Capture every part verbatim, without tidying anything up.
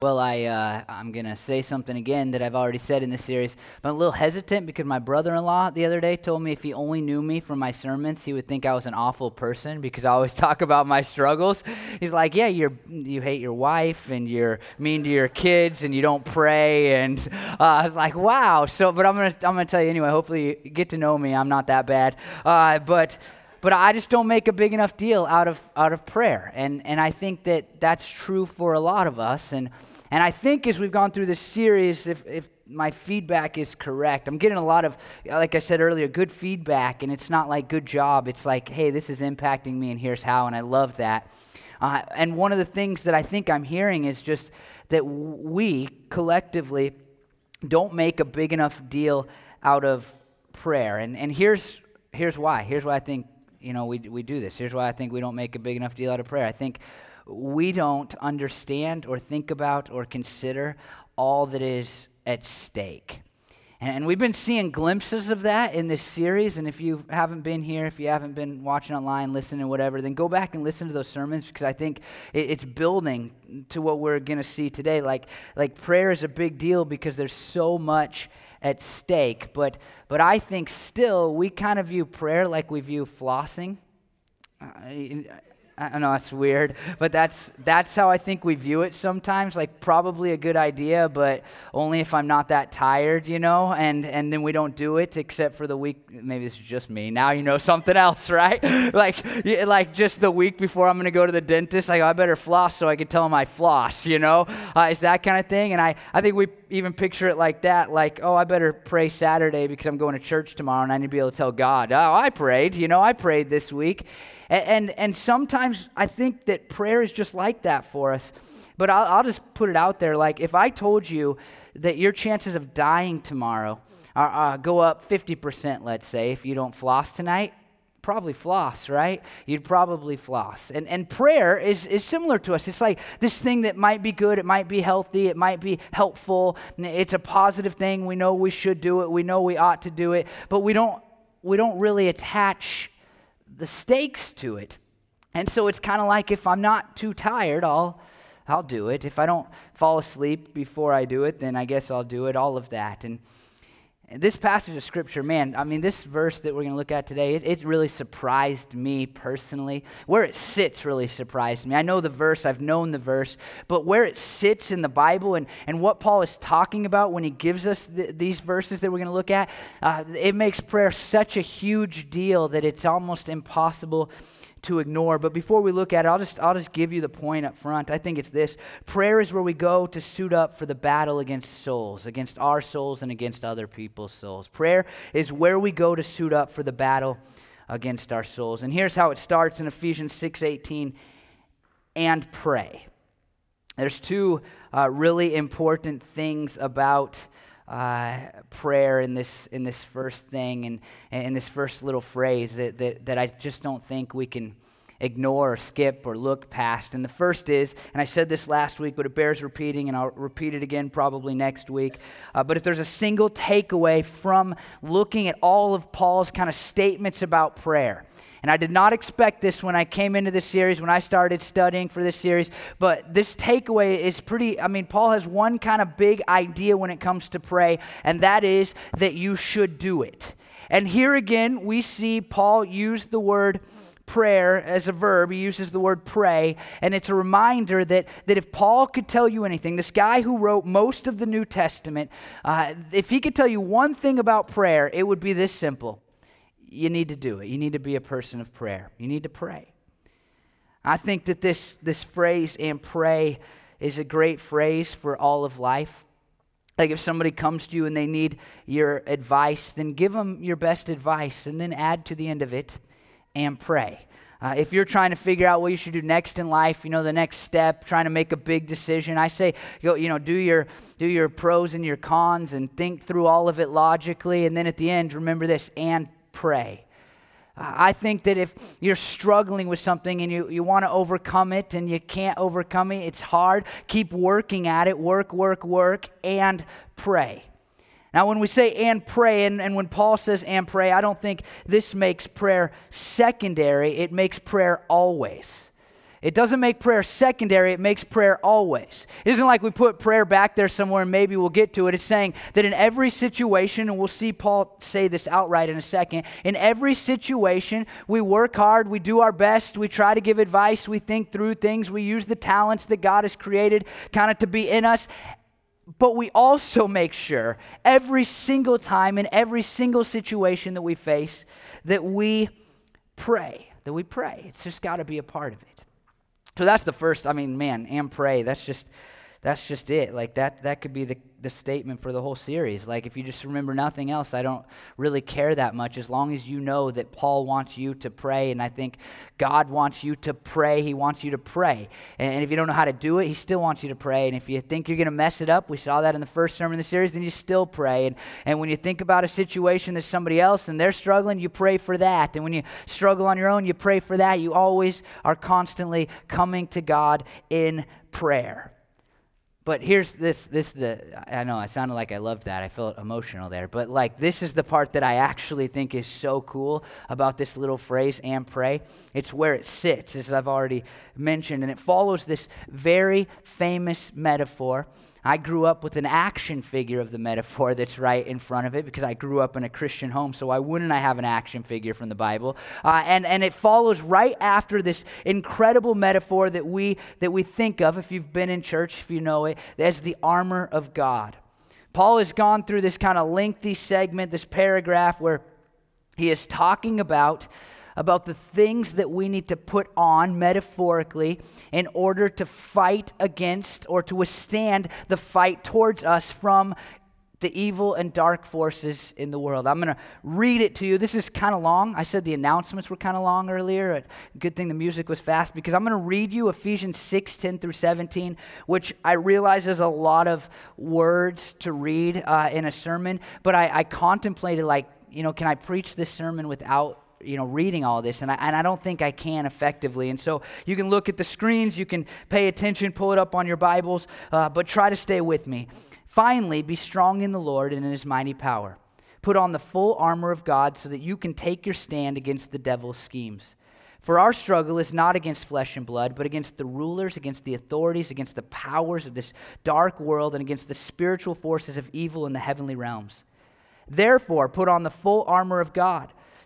Well, I, uh, I'm going to say something again that I've already said in this series, but I'm a little hesitant because my brother-in-law the other day told me if he only knew me from my sermons, he would think I was an awful person because I always talk about my struggles. He's like, yeah, you're, you hate your wife and you're mean to your kids and you don't pray. And uh, I was like, wow. So, but I'm going to I'm gonna tell you anyway, hopefully you get to know me. I'm not that bad. Uh, but... But I just don't make a big enough deal out of out of prayer. And and I think that that's true for a lot of us. And and I think as we've gone through this series, if, if my feedback is correct, I'm getting a lot of, like I said earlier, good feedback. And it's not like good job. It's like, hey, this is impacting me and here's how. And I love that. Uh, and one of the things that I think I'm hearing is just that we collectively don't make a big enough deal out of prayer. And and here's here's why. Here's why I think. You know, we we do this. Here's why I think we don't make a big enough deal out of prayer. I think we don't understand or think about or consider all that is at stake. And, and we've been seeing glimpses of that in this series. And if you haven't been here, if you haven't been watching online, listening, whatever, then go back and listen to those sermons because I think it, it's building to what we're going to see today. Like, like prayer is a big deal because there's so much at stake, but but I think still we kind of view prayer like we view flossing. I, I know that's weird, but that's that's how I think we view it sometimes. Like probably a good idea, but only if I'm not that tired, you know. And and then we don't do it except for the week. Maybe this is just me. Now you know something else, right? like like just the week before I'm gonna go to the dentist. Like I better floss so I can tell him I floss, you know. Uh, it's that kind of thing. And I I think we. even picture it like that, like, oh, I better pray Saturday because I'm going to church tomorrow and I need to be able to tell God, oh, I prayed, you know, I prayed this week. And and, and sometimes I think that prayer is just like that for us. But I'll, I'll just put it out there, like, if I told you that your chances of dying tomorrow are, uh, go up fifty percent, let's say, if you don't floss tonight, probably floss, right? You'd probably floss. And and prayer is, is similar to us. It's like this thing that might be good, it might be healthy, it might be helpful. It's a positive thing. We know we should do it. We know we ought to do it, but we don't we don't really attach the stakes to it. And so it's kind of like if I'm not too tired, I'll I'll do it. If I don't fall asleep before I do it, then I guess I'll do it, all of that. And this passage of Scripture, man, I mean, this verse that we're going to look at today, it, it really surprised me personally. Where it sits really surprised me. I know the verse, I've known the verse, but where it sits in the Bible and, and what Paul is talking about when he gives us th- these verses that we're going to look at, uh, it makes prayer such a huge deal that it's almost impossible to ignore. But before we look at it, I'll just I'll just give you the point up front. I think it's this: prayer is where we go to suit up for the battle against souls, against our souls and against other people's souls. Prayer is where we go to suit up for the battle against our souls. And here's how it starts in Ephesians six eighteen: and pray. There's two uh, really important things about Uh, prayer in this in this first thing and in this first little phrase that, that that I just don't think we can ignore or skip or look past. And the first is, and I said this last week, but it bears repeating, and I'll repeat it again probably next week, uh, but if there's a single takeaway from looking at all of Paul's kind of statements about prayer, and I did not expect this when I came into this series, when I started studying for this series, but this takeaway is pretty, I mean, Paul has one kind of big idea when it comes to pray, and that is that you should do it. And here again, we see Paul use the word prayer as a verb. He uses the word pray, and it's a reminder that, that if Paul could tell you anything, this guy who wrote most of the New Testament, uh, if he could tell you one thing about prayer, it would be this simple. You need to do it. You need to be a person of prayer. You need to pray. I think that this, this phrase, and pray, is a great phrase for all of life. Like if somebody comes to you and they need your advice, then give them your best advice, and then add to the end of it, and pray. Uh, if you're trying to figure out what you should do next in life, you know, the next step, trying to make a big decision, I say, you know, you know, do your do your pros and your cons and think through all of it logically. And then at the end, remember this, and pray. Uh, I think that if you're struggling with something and you, you want to overcome it and you can't overcome it, it's hard, keep working at it, work, work, work, and pray. Now, when we say and pray, and, and when Paul says and pray, I don't think this makes prayer secondary. It makes prayer always. It doesn't make prayer secondary, it makes prayer always. It isn't like we put prayer back there somewhere and maybe we'll get to it. It's saying that in every situation, and we'll see Paul say this outright in a second, in every situation, we work hard, we do our best, we try to give advice, we think through things, we use the talents that God has created kind of to be in us. But we also make sure every single time in every single situation that we face that we pray, that we pray. It's just got to be a part of it. So that's the first, I mean, man, and pray. That's just that's just it. Like that that could be the, the statement for the whole series. Like if you just remember nothing else, I don't really care that much as long as you know that Paul wants you to pray, and I think God wants you to pray. He wants you to pray. And if you don't know how to do it, he still wants you to pray. And if you think you're going to mess it up, we saw that in the first sermon in the series, then you still pray. And, and when you think about a situation that's somebody else and they're struggling, you pray for that. And when you struggle on your own, you pray for that. You always are constantly coming to God in prayer. But here's this, this, the, I know I sounded like I loved that. I felt emotional there. But like, this is the part that I actually think is so cool about this little phrase, and pray. It's where it sits, as I've already mentioned. And it follows this very famous metaphor. I grew up with an action figure of the metaphor that's right in front of it because I grew up in a Christian home, so why wouldn't I have an action figure from the Bible? Uh, and, and it follows right after this incredible metaphor that we, that we think of, if you've been in church, if you know it, as the armor of God. Paul has gone through this kind of lengthy segment, this paragraph where he is talking about about the things that we need to put on metaphorically in order to fight against or to withstand the fight towards us from the evil and dark forces in the world. I'm going to read it to you. This is kind of long. I said the announcements were kind of long earlier. Good thing the music was fast because I'm going to read you Ephesians six, ten through seventeen, which I realize is a lot of words to read uh, in a sermon, but I, I contemplated like, you know, can I preach this sermon without you know, reading all this, and I, and I don't think I can effectively. And so you can look at the screens, you can pay attention, pull it up on your Bibles, uh, but try to stay with me. Finally, be strong in the Lord and in his mighty power. Put on the full armor of God so that you can take your stand against the devil's schemes. For our struggle is not against flesh and blood, but against the rulers, against the authorities, against the powers of this dark world, and against the spiritual forces of evil in the heavenly realms. Therefore, put on the full armor of God,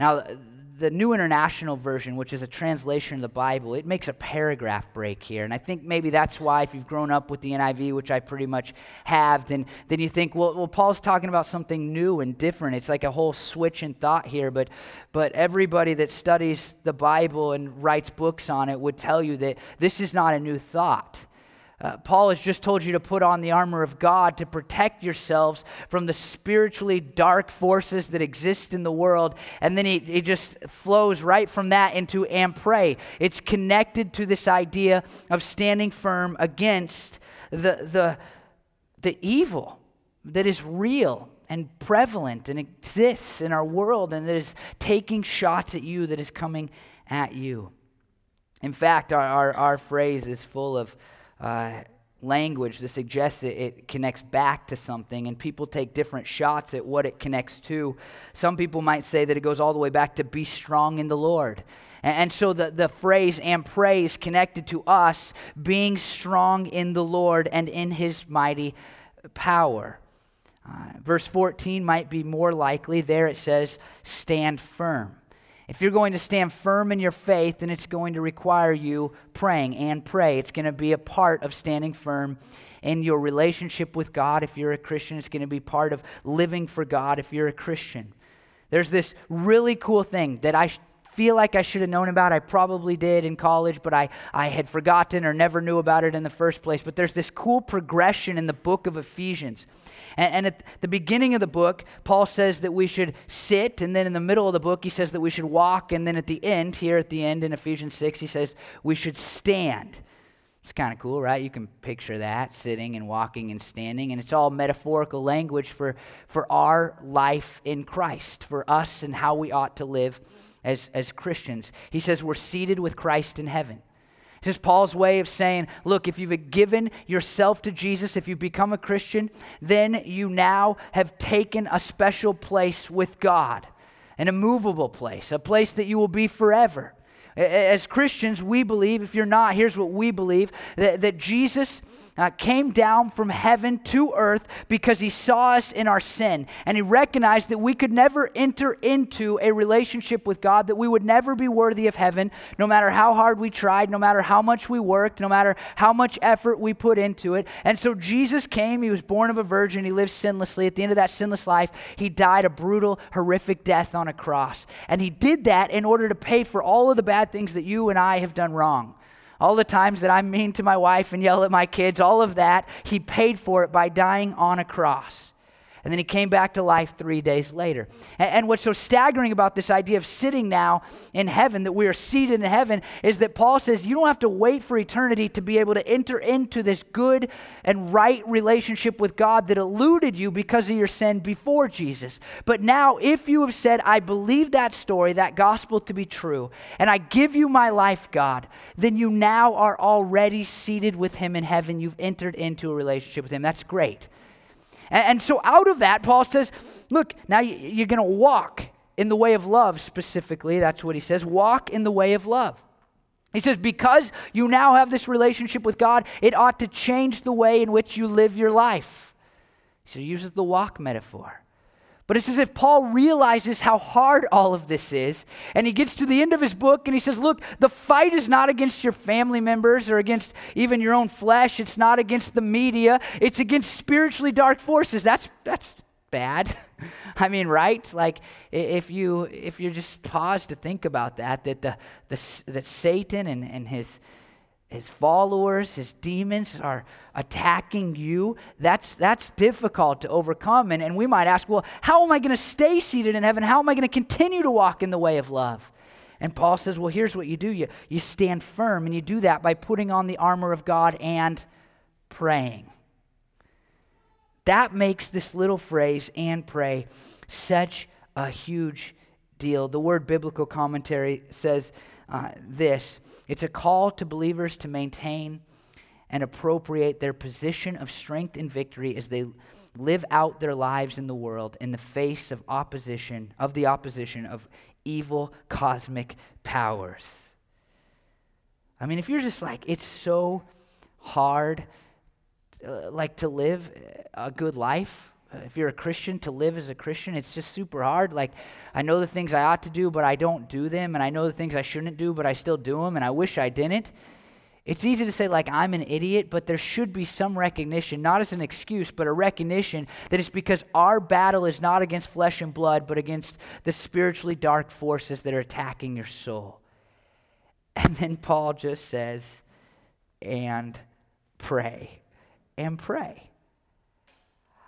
Now, the New International Version, which is a translation of the Bible, it makes a paragraph break here. And I think maybe that's why, if you've grown up with the N I V, which I pretty much have, then, then you think, well, well, Paul's talking about something new and different. It's like a whole switch in thought here. But, but everybody that studies the Bible and writes books on it would tell you that this is not a new thought. Uh, Paul has just told you to put on the armor of God to protect yourselves from the spiritually dark forces that exist in the world. And then he, he just flows right from that into and pray. It's connected to this idea of standing firm against the, the, the evil that is real and prevalent and exists in our world and that is taking shots at you, that is coming at you. In fact, our, our, our phrase is full of Uh, language that suggests it, it connects back to something, and people take different shots at what it connects to. Some people might say that it goes all the way back to be strong in the Lord. And, and so the, the phrase and praise connected to us being strong in the Lord and in his mighty power. Uh, verse fourteen might be more likely. There it says, stand firm. If you're going to stand firm in your faith, then it's going to require you praying and pray. It's going to be a part of standing firm in your relationship with God. If you're a Christian, it's going to be part of living for God if you're a Christian. There's this really cool thing that I feel like I should have known about. I probably did in college, but I, I had forgotten or never knew about it in the first place. But there's this cool progression in the book of Ephesians. And, and at the beginning of the book, Paul says that we should sit, and then in the middle of the book, he says that we should walk, and then at the end, here at the end in Ephesians six, he says we should stand. It's kind of cool, right? You can picture that, sitting and walking and standing, and it's all metaphorical language for, for our life in Christ, for us and how we ought to live as, as Christians. He says we're seated with Christ in heaven. This is Paul's way of saying, look, if you've given yourself to Jesus, if you've become a Christian, then you now have taken a special place with God, an immovable place, a place that you will be forever. As Christians, we believe, if you're not, here's what we believe, that, that Jesus uh, came down from heaven to earth because he saw us in our sin, and he recognized that we could never enter into a relationship with God, that we would never be worthy of heaven, no matter how hard we tried, no matter how much we worked, no matter how much effort we put into it. And so Jesus came, he was born of a virgin, he lived sinlessly. At the end of that sinless life, he died a brutal, horrific death on a cross. And he did that in order to pay for all of the bad things that you and I have done wrong. All the times that I'm mean to my wife and yell at my kids, all of that, he paid for it by dying on a cross. And then he came back to life three days later. And, and what's so staggering about this idea of sitting now in heaven, that we are seated in heaven, is that Paul says you don't have to wait for eternity to be able to enter into this good and right relationship with God that eluded you because of your sin before Jesus. But now, if you have said, I believe that story, that gospel to be true, and I give you my life, God, then you now are already seated with him in heaven. You've entered into a relationship with him. That's great. And so out of that, Paul says, look, now you're going to walk in the way of love specifically. That's what he says. Walk in the way of love. He says, because you now have this relationship with God, it ought to change the way in which you live your life. So he uses the walk metaphor. But it's as if Paul realizes how hard all of this is, and he gets to the end of his book and he says, look, the fight is not against your family members or against even your own flesh. It's not against the media. It's against spiritually dark forces. That's that's bad. I mean, right? Like if you if you just pause to think about that, that the, the that Satan and, and his his followers, his demons are attacking you, that's that's difficult to overcome. And, and we might ask, well, how am I going to stay seated in heaven? How am I going to continue to walk in the way of love? And Paul says, well, here's what you do. You, you stand firm, and you do that by putting on the armor of God and praying. That makes this little phrase, and pray, such a huge deal. The Word Biblical Commentary says uh, this, it's a call to believers to maintain and appropriate their position of strength and victory as they live out their lives in the world in the face of opposition, of the opposition of evil cosmic powers. I mean, if you're just like, it's so hard, uh, like to live a good life, if you're a Christian, to live as a Christian, it's just super hard. Like, I know the things I ought to do, but I don't do them. And I know the things I shouldn't do, but I still do them. And I wish I didn't. It's easy to say, like, I'm an idiot, but there should be some recognition, not as an excuse, but a recognition that it's because our battle is not against flesh and blood, but against the spiritually dark forces that are attacking your soul. And then Paul just says, and pray, and pray.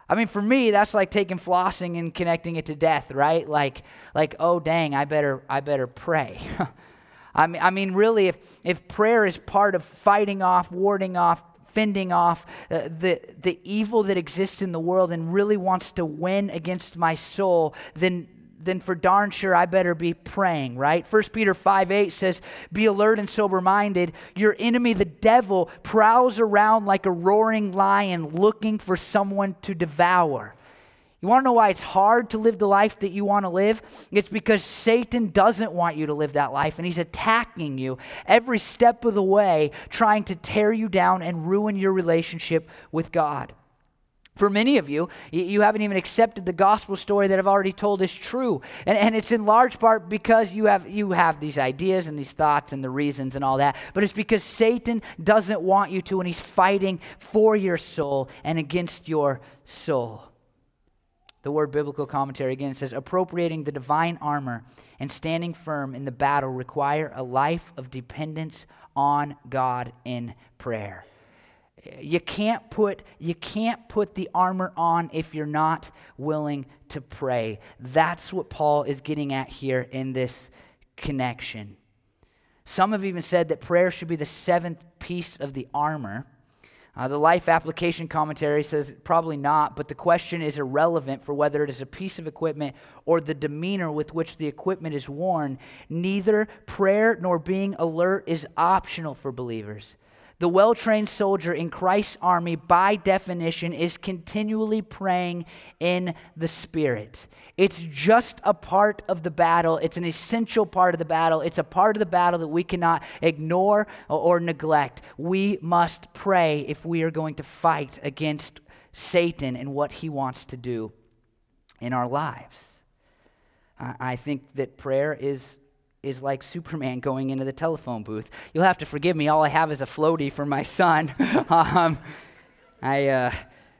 I mean, for me, that's like taking flossing and connecting it to death, right? Like, like, oh dang, I better, I better pray. I mean, I mean, really, if if prayer is part of fighting off, warding off, fending off uh, the the evil that exists in the world and really wants to win against my soul, then then for darn sure I better be praying, right? First Peter five eight says, be alert and sober-minded. Your enemy, the devil, prowls around like a roaring lion looking for someone to devour. You want to know why it's hard to live the life that you want to live? It's because Satan doesn't want you to live that life, and he's attacking you every step of the way, trying to tear you down and ruin your relationship with God. For many of you, you haven't even accepted the gospel story that I've already told is true. And, and it's in large part because you have you have these ideas and these thoughts and the reasons and all that. But it's because Satan doesn't want you to, and he's fighting for your soul and against your soul. The Word Biblical Commentary again says, appropriating the divine armor and standing firm in the battle require a life of dependence on God in prayer. You can't put you can't put the armor on if you're not willing to pray. That's what Paul is getting at here in this connection. Some have even said that prayer should be the seventh piece of the armor. Uh, the Life Application Commentary says probably not, but the question is irrelevant for whether it is a piece of equipment or the demeanor with which the equipment is worn. Neither prayer nor being alert is optional for believers. The well-trained soldier in Christ's army, by definition, is continually praying in the Spirit. It's just a part of the battle. It's an essential part of the battle. It's a part of the battle that we cannot ignore or neglect. We must pray if we are going to fight against Satan and what he wants to do in our lives. I think that prayer is is like Superman going into the telephone booth. You'll have to forgive me. All I have is a floaty for my son. um, I uh,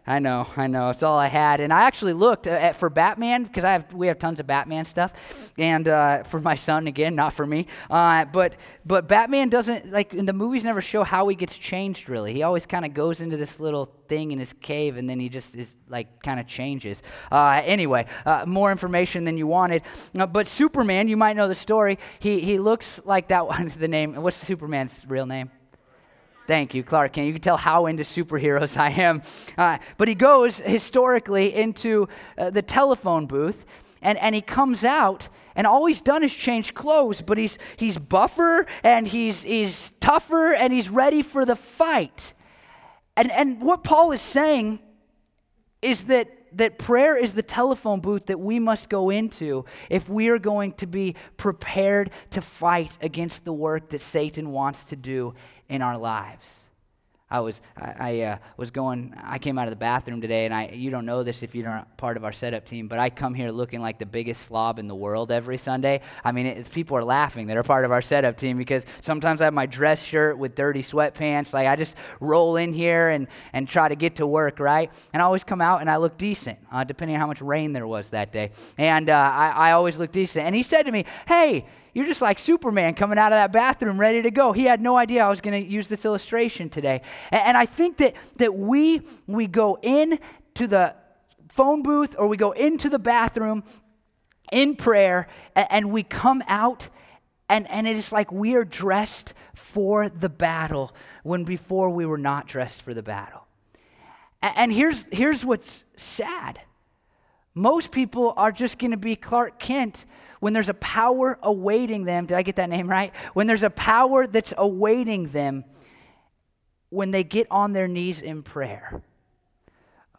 I know, I know. It's all I had. And I actually looked at, for Batman, because I have we have tons of Batman stuff, and uh, for my son, again, not for me. Uh, but but Batman doesn't, like, in the movies never show how he gets changed, really. He always kind of goes into this little thing in his cave, and then he just is, like, kind of changes. Uh, anyway, uh, more information than you wanted. Uh, but Superman, you might know the story. He he looks like that one, the name. What's Superman's real name? Thank you, Clark Kent. You can tell how into superheroes I am. Uh, but he goes, historically, into uh, the telephone booth, and, and he comes out, and all he's done is change clothes, but he's he's buffer, and he's he's tougher, and he's ready for the fight. And and what Paul is saying is that, that prayer is the telephone booth that we must go into if we are going to be prepared to fight against the work that Satan wants to do in our lives. I was I, I uh, was going. I came out of the bathroom today, and I you don't know this if you're not part of our setup team, but I come here looking like the biggest slob in the world every Sunday. I mean, it's people are laughing that are part of our setup team because sometimes I have my dress shirt with dirty sweatpants. Like I just roll in here and and try to get to work, right? And I always come out and I look decent, uh, depending on how much rain there was that day. And uh, I I always look decent. And he said to me, "Hey, you're just like Superman coming out of that bathroom ready to go." He had no idea I was going to use this illustration today. And, and I think that that we we go in to the phone booth or we go into the bathroom in prayer and, and we come out and, and it is like we are dressed for the battle when before we were not dressed for the battle. And, and here's here's what's sad. Most people are just going to be Clark Kent when there's a power awaiting them. Did I get that name right? When there's a power that's awaiting them when they get on their knees in prayer.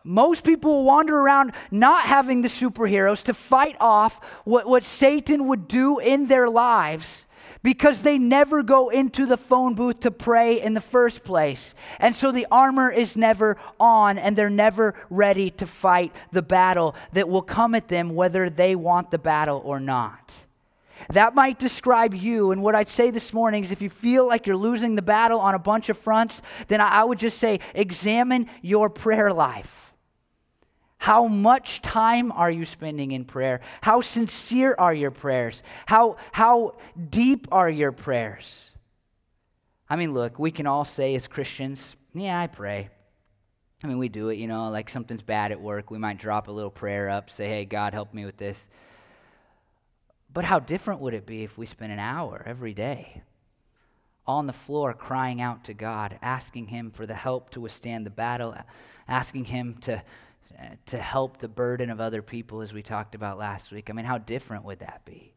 Most people will wander around not having the superheroes to fight off what, what Satan would do in their lives because they never go into the phone booth to pray in the first place. And so the armor is never on, and they're never ready to fight the battle that will come at them whether they want the battle or not. That might describe you, and what I'd say this morning is if you feel like you're losing the battle on a bunch of fronts, then I would just say examine your prayer life. How much time are you spending in prayer? How sincere are your prayers? How how deep are your prayers? I mean, look, we can all say as Christians, yeah, I pray. I mean, we do it, you know, like something's bad at work. We might drop a little prayer up, say, hey, God, help me with this. But how different would it be if we spent an hour every day on the floor crying out to God, asking Him for the help to withstand the battle, asking Him to... to help the burden of other people, as we talked about last week. I mean, how different would that be?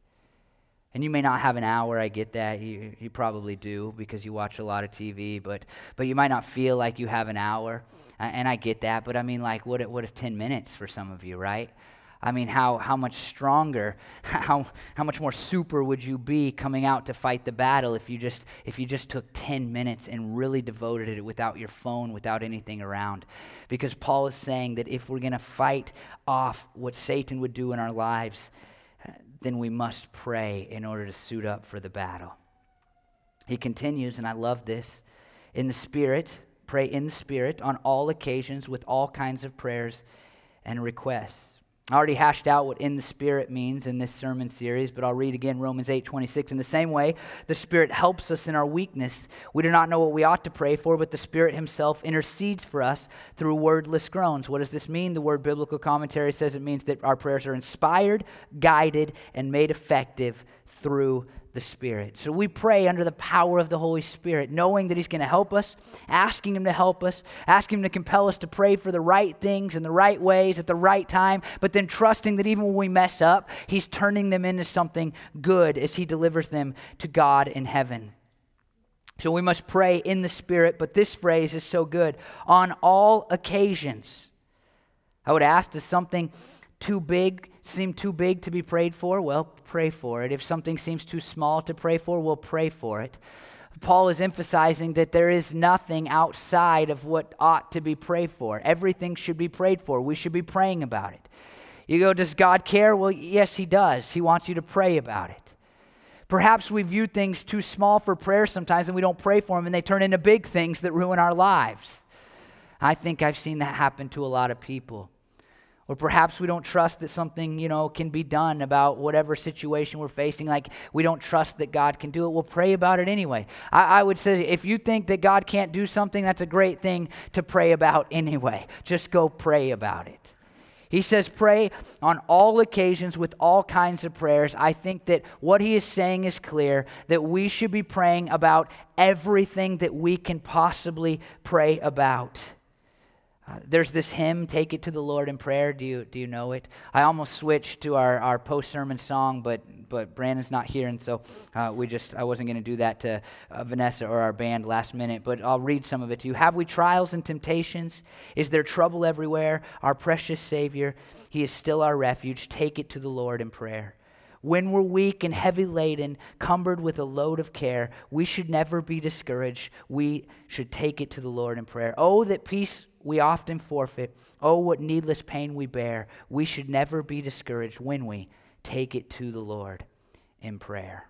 And you may not have an hour, I get that. You you probably do because you watch a lot of T V, but but you might not feel like you have an hour, and I get that. But I mean, like, what if, what if ten minutes for some of you, right? I mean, how how much stronger, how how much more super would you be coming out to fight the battle if you just if you just took ten minutes and really devoted it without your phone, without anything around? Because Paul is saying that if we're going to fight off what Satan would do in our lives, then we must pray in order to suit up for the battle. He continues, and I love this, in the Spirit, pray in the Spirit on all occasions with all kinds of prayers and requests. I already hashed out what in the Spirit means in this sermon series, but I'll read again Romans eight twenty-six. In the same way, the Spirit helps us in our weakness. We do not know what we ought to pray for, but the Spirit himself intercedes for us through wordless groans. What does this mean? The Word Biblical Commentary says it means that our prayers are inspired, guided, and made effective through the Spirit. So we pray under the power of the Holy Spirit, knowing that he's going to help us, asking him to help us, asking him to compel us to pray for the right things in the right ways at the right time, but then trusting that even when we mess up, he's turning them into something good as he delivers them to God in heaven. So we must pray in the Spirit, but this phrase is so good. On all occasions, I would ask, does something too big seem too big to be prayed for? Well, pray for it. If something seems too small to pray for, we'll pray for it. Paul is emphasizing that there is nothing outside of what ought to be prayed for. Everything should be prayed for. We should be praying about it. You go, does God care? Well, yes, he does. He wants you to pray about it. Perhaps we view things too small for prayer sometimes and we don't pray for them, and they turn into big things that ruin our lives. I think I've seen that happen to a lot of people. Or perhaps we don't trust that something, you know, can be done about whatever situation we're facing. Like, we don't trust that God can do it. We'll pray about it anyway. I, I would say, if you think that God can't do something, that's a great thing to pray about anyway. Just go pray about it. He says, pray on all occasions with all kinds of prayers. I think that what he is saying is clear, that we should be praying about everything that we can possibly pray about. Uh, there's this hymn, Take It to the Lord in Prayer. Do you do you know it? I almost switched to our, our post-sermon song, but but Brandon's not here, and so uh, we just I wasn't going to do that to uh, Vanessa or our band last minute, but I'll read some of it to you. Have we trials and temptations? Is there trouble everywhere? Our precious Savior, he is still our refuge. Take it to the Lord in prayer. When we're weak and heavy laden, cumbered with a load of care, we should never be discouraged. We should take it to the Lord in prayer. Oh, that peace we often forfeit. Oh, what needless pain we bear. We should never be discouraged when we take it to the Lord in prayer.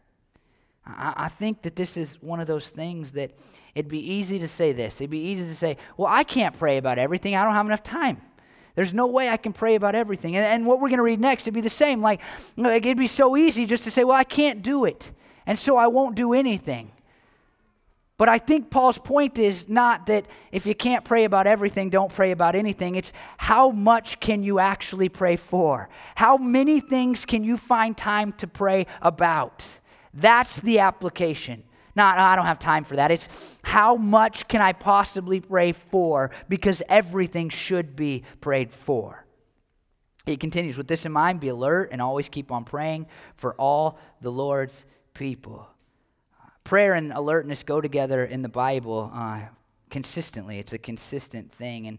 I, I think that this is one of those things that it'd be easy to say this. It'd be easy to say, well, I can't pray about everything. I don't have enough time. There's no way I can pray about everything. And, and what we're going to read next, it'd be the same. Like, like, it'd be so easy just to say, well, I can't do it, and so I won't do anything. But I think Paul's point is not that if you can't pray about everything, don't pray about anything. It's how much can you actually pray for? How many things can you find time to pray about? That's the application. Not, I don't have time for that. It's how much can I possibly pray for, because everything should be prayed for. He continues, with this in mind, be alert and always keep on praying for all the Lord's people. Prayer and alertness go together in the Bible uh, consistently. It's a consistent thing. And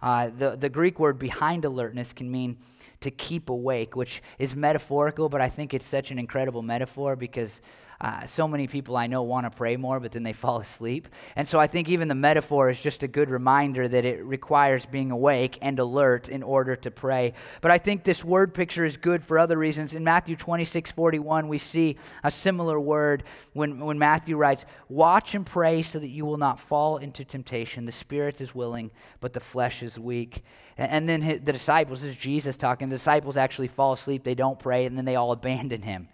uh, the, the Greek word behind alertness can mean to keep awake, which is metaphorical, but I think it's such an incredible metaphor because uh, so many people I know want to pray more, but then they fall asleep. And so I think even the metaphor is just a good reminder that it requires being awake and alert in order to pray. But I think this word picture is good for other reasons. In Matthew twenty-six forty-one, we see a similar word when, when Matthew writes, watch and pray so that you will not fall into temptation. The spirit is willing, but the flesh is weak. And then his, the disciples, this is Jesus talking, the disciples actually fall asleep, they don't pray, and then they all abandon him.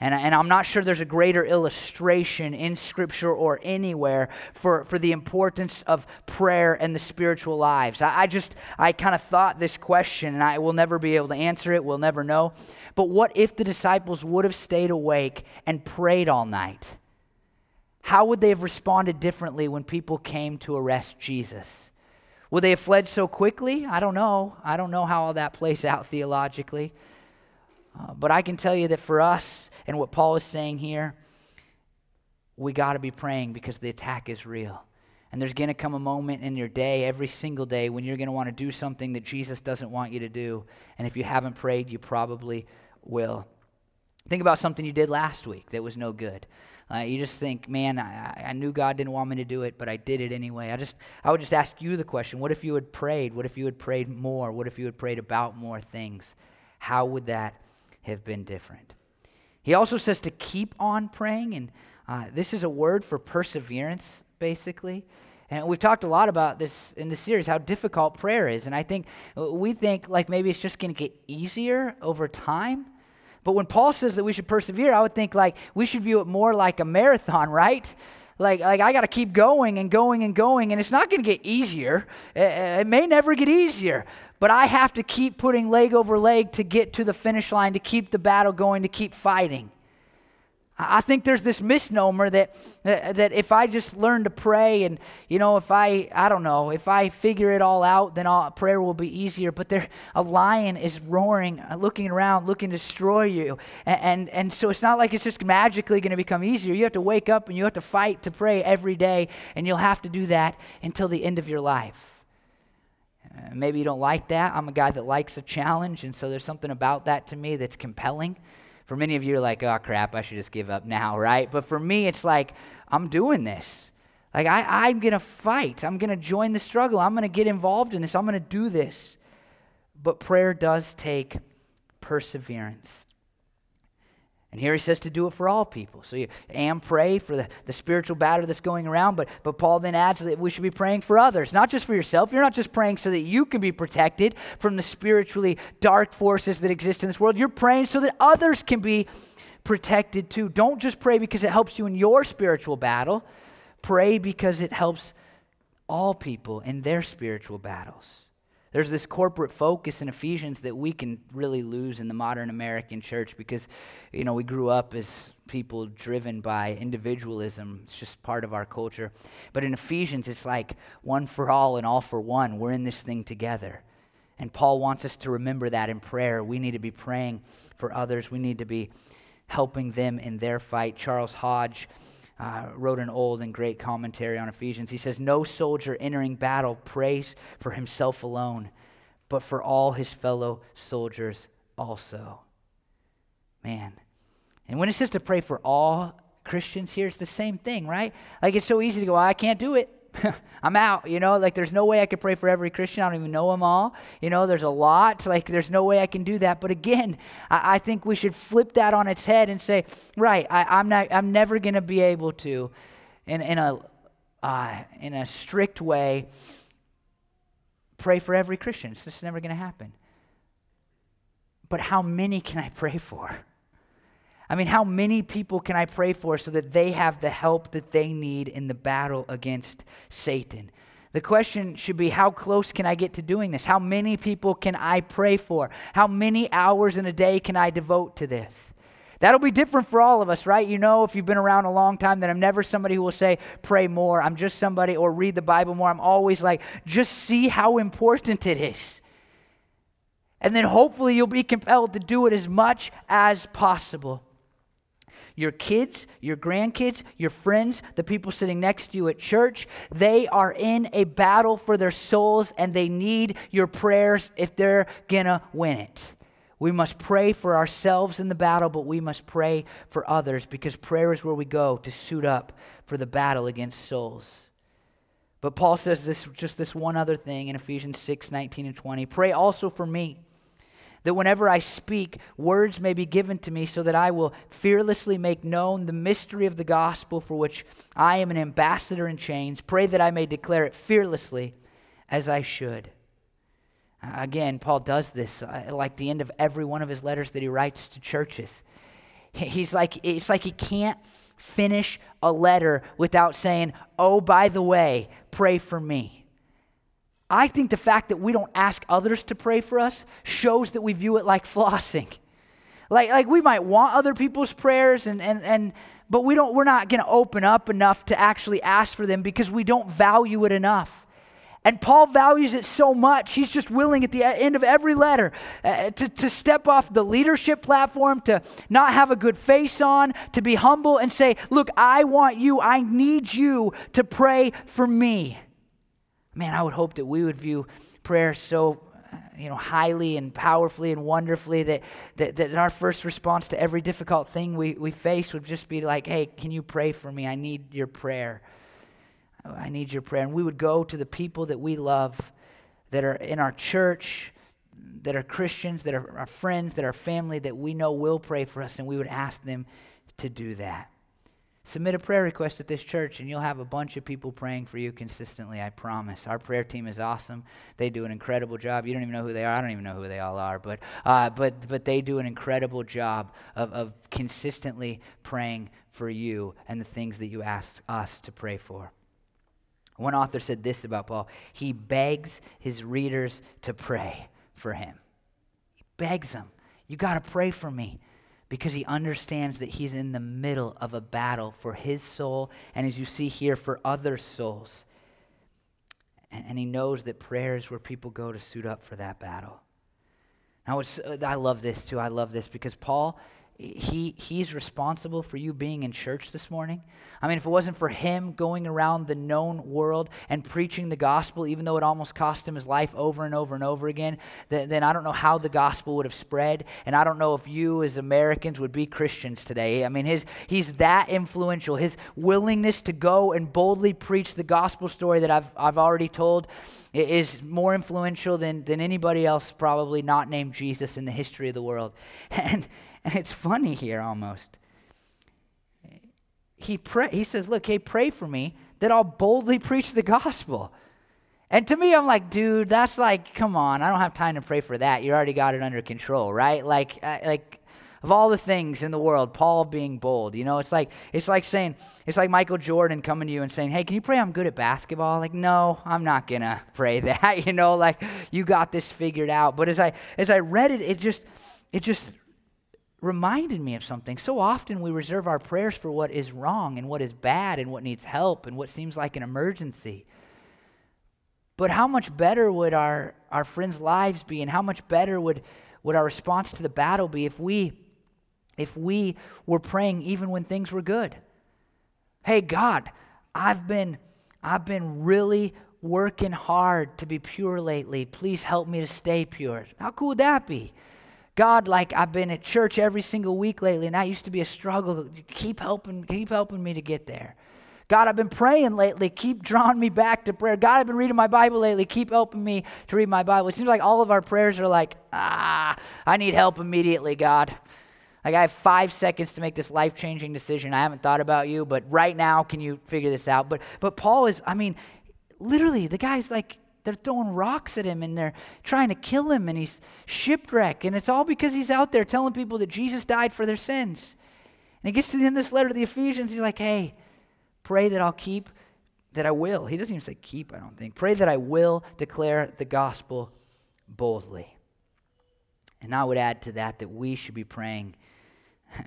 And, and I'm not sure there's a greater illustration in Scripture or anywhere for, for the importance of prayer and the spiritual lives. I, I just, I kind of thought this question, and I will never be able to answer it, we'll never know. But what if the disciples would have stayed awake and prayed all night? How would they have responded differently when people came to arrest Jesus? Would they have fled so quickly? I don't know. I don't know how all that plays out theologically. Uh, but I can tell you that for us, and what Paul is saying here, we got to be praying because the attack is real. And there's going to come a moment in your day, every single day, when you're going to want to do something that Jesus doesn't want you to do. And if you haven't prayed, you probably will. Think about something you did last week that was no good. Uh, you just think, man, I, I knew God didn't want me to do it, but I did it anyway. I just, I would just ask you the question, what if you had prayed? What if you had prayed more? What if you had prayed about more things? How would that have been different? He also says to keep on praying, and uh, this is a word for perseverance, basically. And we've talked a lot about this in this series, how difficult prayer is. And I think we think like maybe it's just going to get easier over time. But when Paul says that we should persevere, I would think like we should view it more like a marathon, right? Like, like I got to keep going and going and going, and it's not going to get easier. It, it may never get easier, but I have to keep putting leg over leg to get to the finish line, to keep the battle going, to keep fighting. I think there's this misnomer that that if I just learn to pray and, you know, if I, I don't know, if I figure it all out, then all, prayer will be easier. But there, a lion is roaring, looking around, looking to destroy you. And, and, and so it's not like it's just magically going to become easier. You have to wake up and you have to fight to pray every day, and you'll have to do that until the end of your life. Uh, maybe you don't like that. I'm a guy that likes a challenge, and so there's something about that to me that's compelling. For many of you, you're like, oh, crap, I should just give up now, right? But for me, it's like, I'm doing this. Like, I, I'm going to fight. I'm going to join the struggle. I'm going to get involved in this. I'm going to do this. But prayer does take perseverance. And here he says to do it for all people. So you and pray for the, the spiritual battle that's going around, but, but Paul then adds that we should be praying for others, not just for yourself. You're not just praying so that you can be protected from the spiritually dark forces that exist in this world. You're praying so that others can be protected too. Don't just pray because it helps you in your spiritual battle. Pray because it helps all people in their spiritual battles. There's this corporate focus in Ephesians that we can really lose in the modern American church because, you know, we grew up as people driven by individualism. It's just part of our culture. But in Ephesians, it's like one for all and all for one. We're in this thing together. And Paul wants us to remember that in prayer. We need to be praying for others. We need to be helping them in their fight. Charles Hodge Uh, wrote an old and great commentary on Ephesians. He says, no soldier entering battle prays for himself alone, but for all his fellow soldiers also. Man. And when it says to pray for all Christians here, it's the same thing, right? Like it's so easy to go, I can't do it. I'm out, you know, like there's no way I could pray for every Christian. I don't even know them all. You know, there's a lot, like there's no way I can do that. But again, I, I think we should flip that on its head and say, right, I, I'm not, I'm never going to be able to in, in a, uh, in a strict way, pray for every Christian. It's just never going to happen. But how many can I pray for? I mean, how many people can I pray for so that they have the help that they need in the battle against Satan? The question should be, how close can I get to doing this? How many people can I pray for? How many hours in a day can I devote to this? That'll be different for all of us, right? You know, if you've been around a long time, that I'm never somebody who will say, pray more. I'm just somebody, or read the Bible more. I'm always like, just see how important it is. And then hopefully you'll be compelled to do it as much as possible. Your kids, your grandkids, your friends, the people sitting next to you at church, they are in a battle for their souls, and they need your prayers if they're gonna win it. We must pray for ourselves in the battle, but we must pray for others, because prayer is where we go to suit up for the battle against souls. But Paul says this, just this one other thing in Ephesians six nineteen and twenty. Pray also for me, that whenever I speak, words may be given to me so that I will fearlessly make known the mystery of the gospel, for which I am an ambassador in chains. Pray that I may declare it fearlessly as I should. Again, Paul does this uh, like the end of every one of his letters that he writes to churches. He's like, it's like he can't finish a letter without saying, oh, by the way, pray for me. I think the fact that we don't ask others to pray for us shows that we view it like flossing. Like, like we might want other people's prayers, and, and, and but we don't, we're not going to open up enough to actually ask for them because we don't value it enough. And Paul values it so much, he's just willing at the end of every letter uh, to, to step off the leadership platform, to not have a good face on, to be humble and say, look, I want you, I need you to pray for me. Man, I would hope that we would view prayer so, you know, highly and powerfully and wonderfully that that, that our first response to every difficult thing we, we face would just be like, hey, can you pray for me? I need your prayer. I need your prayer. And we would go to the people that we love, that are in our church, that are Christians, that are our friends, that are family, that we know will pray for us, and we would ask them to do that. Submit a prayer request at this church and you'll have a bunch of people praying for you consistently, I promise. Our prayer team is awesome. They do an incredible job. You don't even know who they are. I don't even know who they all are, but uh, but but they do an incredible job of, of consistently praying for you and the things that you asked us to pray for. One author said this about Paul: he begs his readers to pray for him. He begs them, you got to pray for me, because he understands that he's in the middle of a battle for his soul, and as you see here, for other souls. And, and he knows that prayer is where people go to suit up for that battle. Now, it's, I love this too. I love this because Paul, he he's responsible for you being in church this morning. I mean, if it wasn't for him going around the known world and preaching the gospel, even though it almost cost him his life over and over and over again, then, then I don't know how the gospel would have spread, and I don't know if you as Americans would be Christians today. I mean, his he's that influential. His willingness to go and boldly preach the gospel story that I've I've already told is more influential than, than anybody else probably not named Jesus in the history of the world. And and it's funny here almost. He pray, he says, look, hey, pray for me that I'll boldly preach the gospel. And to me, I'm like, dude, that's like, come on, I don't have time to pray for that. You already got it under control, right? Like, uh, like of all the things in the world, Paul being bold, you know, it's like it's like saying, it's like Michael Jordan coming to you and saying, hey, can you pray I'm good at basketball? Like, no, I'm not going to pray that, you know, like you got this figured out. But as I as I read it, it just, it just, reminded me of something. So often we reserve our prayers for what is wrong and what is bad and what needs help and what seems like an emergency. But how much better would our, our friends' lives be, and how much better would, would our response to the battle be if we if we were praying even when things were good? Hey God, I've been I've been really working hard to be pure lately. Please help me to stay pure. How cool would that be? God, like I've been at church every single week lately, and that used to be a struggle. Keep helping, keep helping me to get there. God, I've been praying lately. Keep drawing me back to prayer. God, I've been reading my Bible lately. Keep helping me to read my Bible. It seems like all of our prayers are like, ah, I need help immediately, God. Like I have five seconds to make this life-changing decision. I haven't thought about you, but right now, can you figure this out? But but Paul is, I mean, literally, the guy's like, they're throwing rocks at him and they're trying to kill him and he's shipwrecked. And it's all because he's out there telling people that Jesus died for their sins. And he gets to the end of this letter to the Ephesians. He's like, hey, pray that I'll keep, that I will. He doesn't even say keep, I don't think. Pray that I will declare the gospel boldly. And I would add to that that we should be praying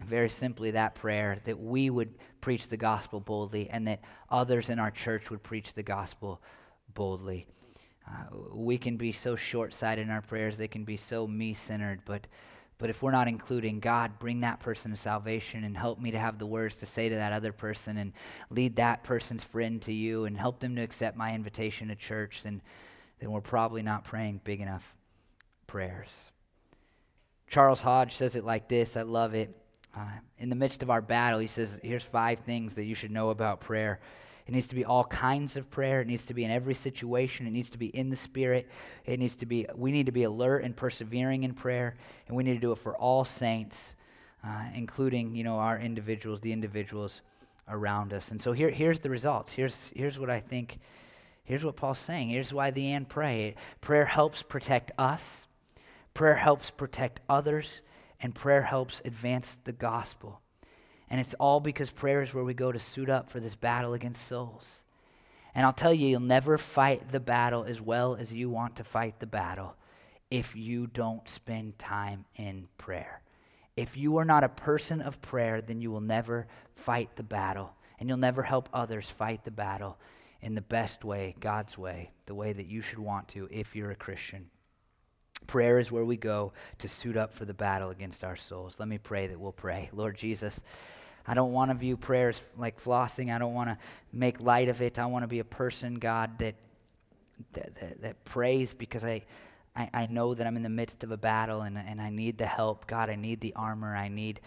very simply that prayer, that we would preach the gospel boldly and that others in our church would preach the gospel boldly. Uh, we can be so short-sighted in our prayers. They can be so me-centered, but but if we're not including God, bring that person to salvation and help me to have the words to say to that other person and lead that person's friend to you and help them to accept my invitation to church, then, then we're probably not praying big enough prayers. Charles Hodge says it like this. I love it. Uh, in the midst of our battle, he says, here's five things that you should know about prayer. It needs to be all kinds of prayer. It needs to be in every situation. It needs to be in the Spirit. It needs to be, we need to be alert and persevering in prayer, and we need to do it for all saints, uh, including, you know, our individuals, the individuals around us. And so here, here's the results. Here's, here's what I think, here's what Paul's saying. Here's why the and pray. Prayer helps protect us. Prayer helps protect others, and prayer helps advance the gospel. And it's all because prayer is where we go to suit up for this battle against souls. And I'll tell you, you'll never fight the battle as well as you want to fight the battle if you don't spend time in prayer. If you are not a person of prayer, then you will never fight the battle. And you'll never help others fight the battle in the best way, God's way, the way that you should want to if you're a Christian. Prayer is where we go to suit up for the battle against our souls. Let me pray that we'll pray. Lord Jesus, I don't want to view prayer as like flossing. I don't want to make light of it. I want to be a person, God, that that, that, that prays because I, I, I know that I'm in the midst of a battle and, and I need the help. God, I need the armor. I need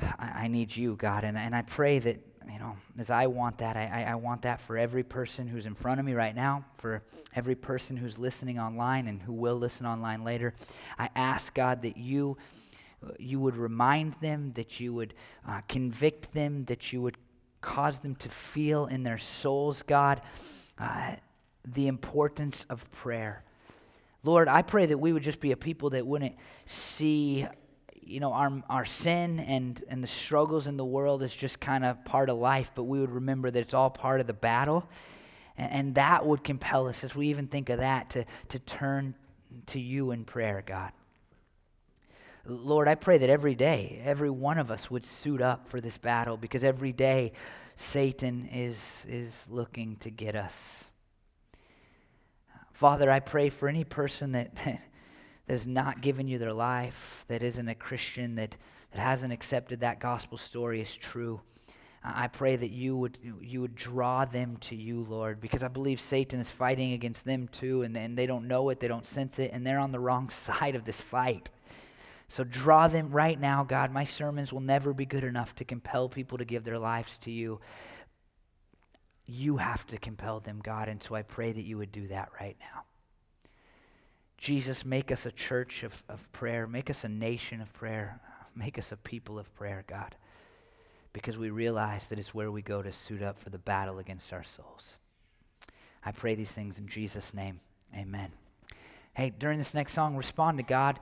I, I need you, God. And, and I pray that, you know, as I want that, I, I, I want that for every person who's in front of me right now, for every person who's listening online and who will listen online later. I ask, God, that you you would remind them, that you would uh, convict them, that you would cause them to feel in their souls, God, uh, the importance of prayer. Lord, I pray that we would just be a people that wouldn't see, you know, our our sin and, and the struggles in the world as just kind of part of life, but we would remember that it's all part of the battle. And, and that would compel us, as we even think of that, to, to turn to you in prayer, God. Lord, I pray that every day, every one of us would suit up for this battle, because every day Satan is is looking to get us. Father, I pray for any person that, that has not given you their life, that isn't a Christian, that, that hasn't accepted that gospel story as true. I pray that you would you would draw them to you, Lord, because I believe Satan is fighting against them too, and, and they don't know it, they don't sense it, and they're on the wrong side of this fight. So draw them right now, God. My sermons will never be good enough to compel people to give their lives to you. You have to compel them, God, and so I pray that you would do that right now. Jesus, make us a church of, of prayer. Make us a nation of prayer. Make us a people of prayer, God, because we realize that it's where we go to suit up for the battle against our souls. I pray these things in Jesus' name. Amen. Hey, during this next song, respond to God.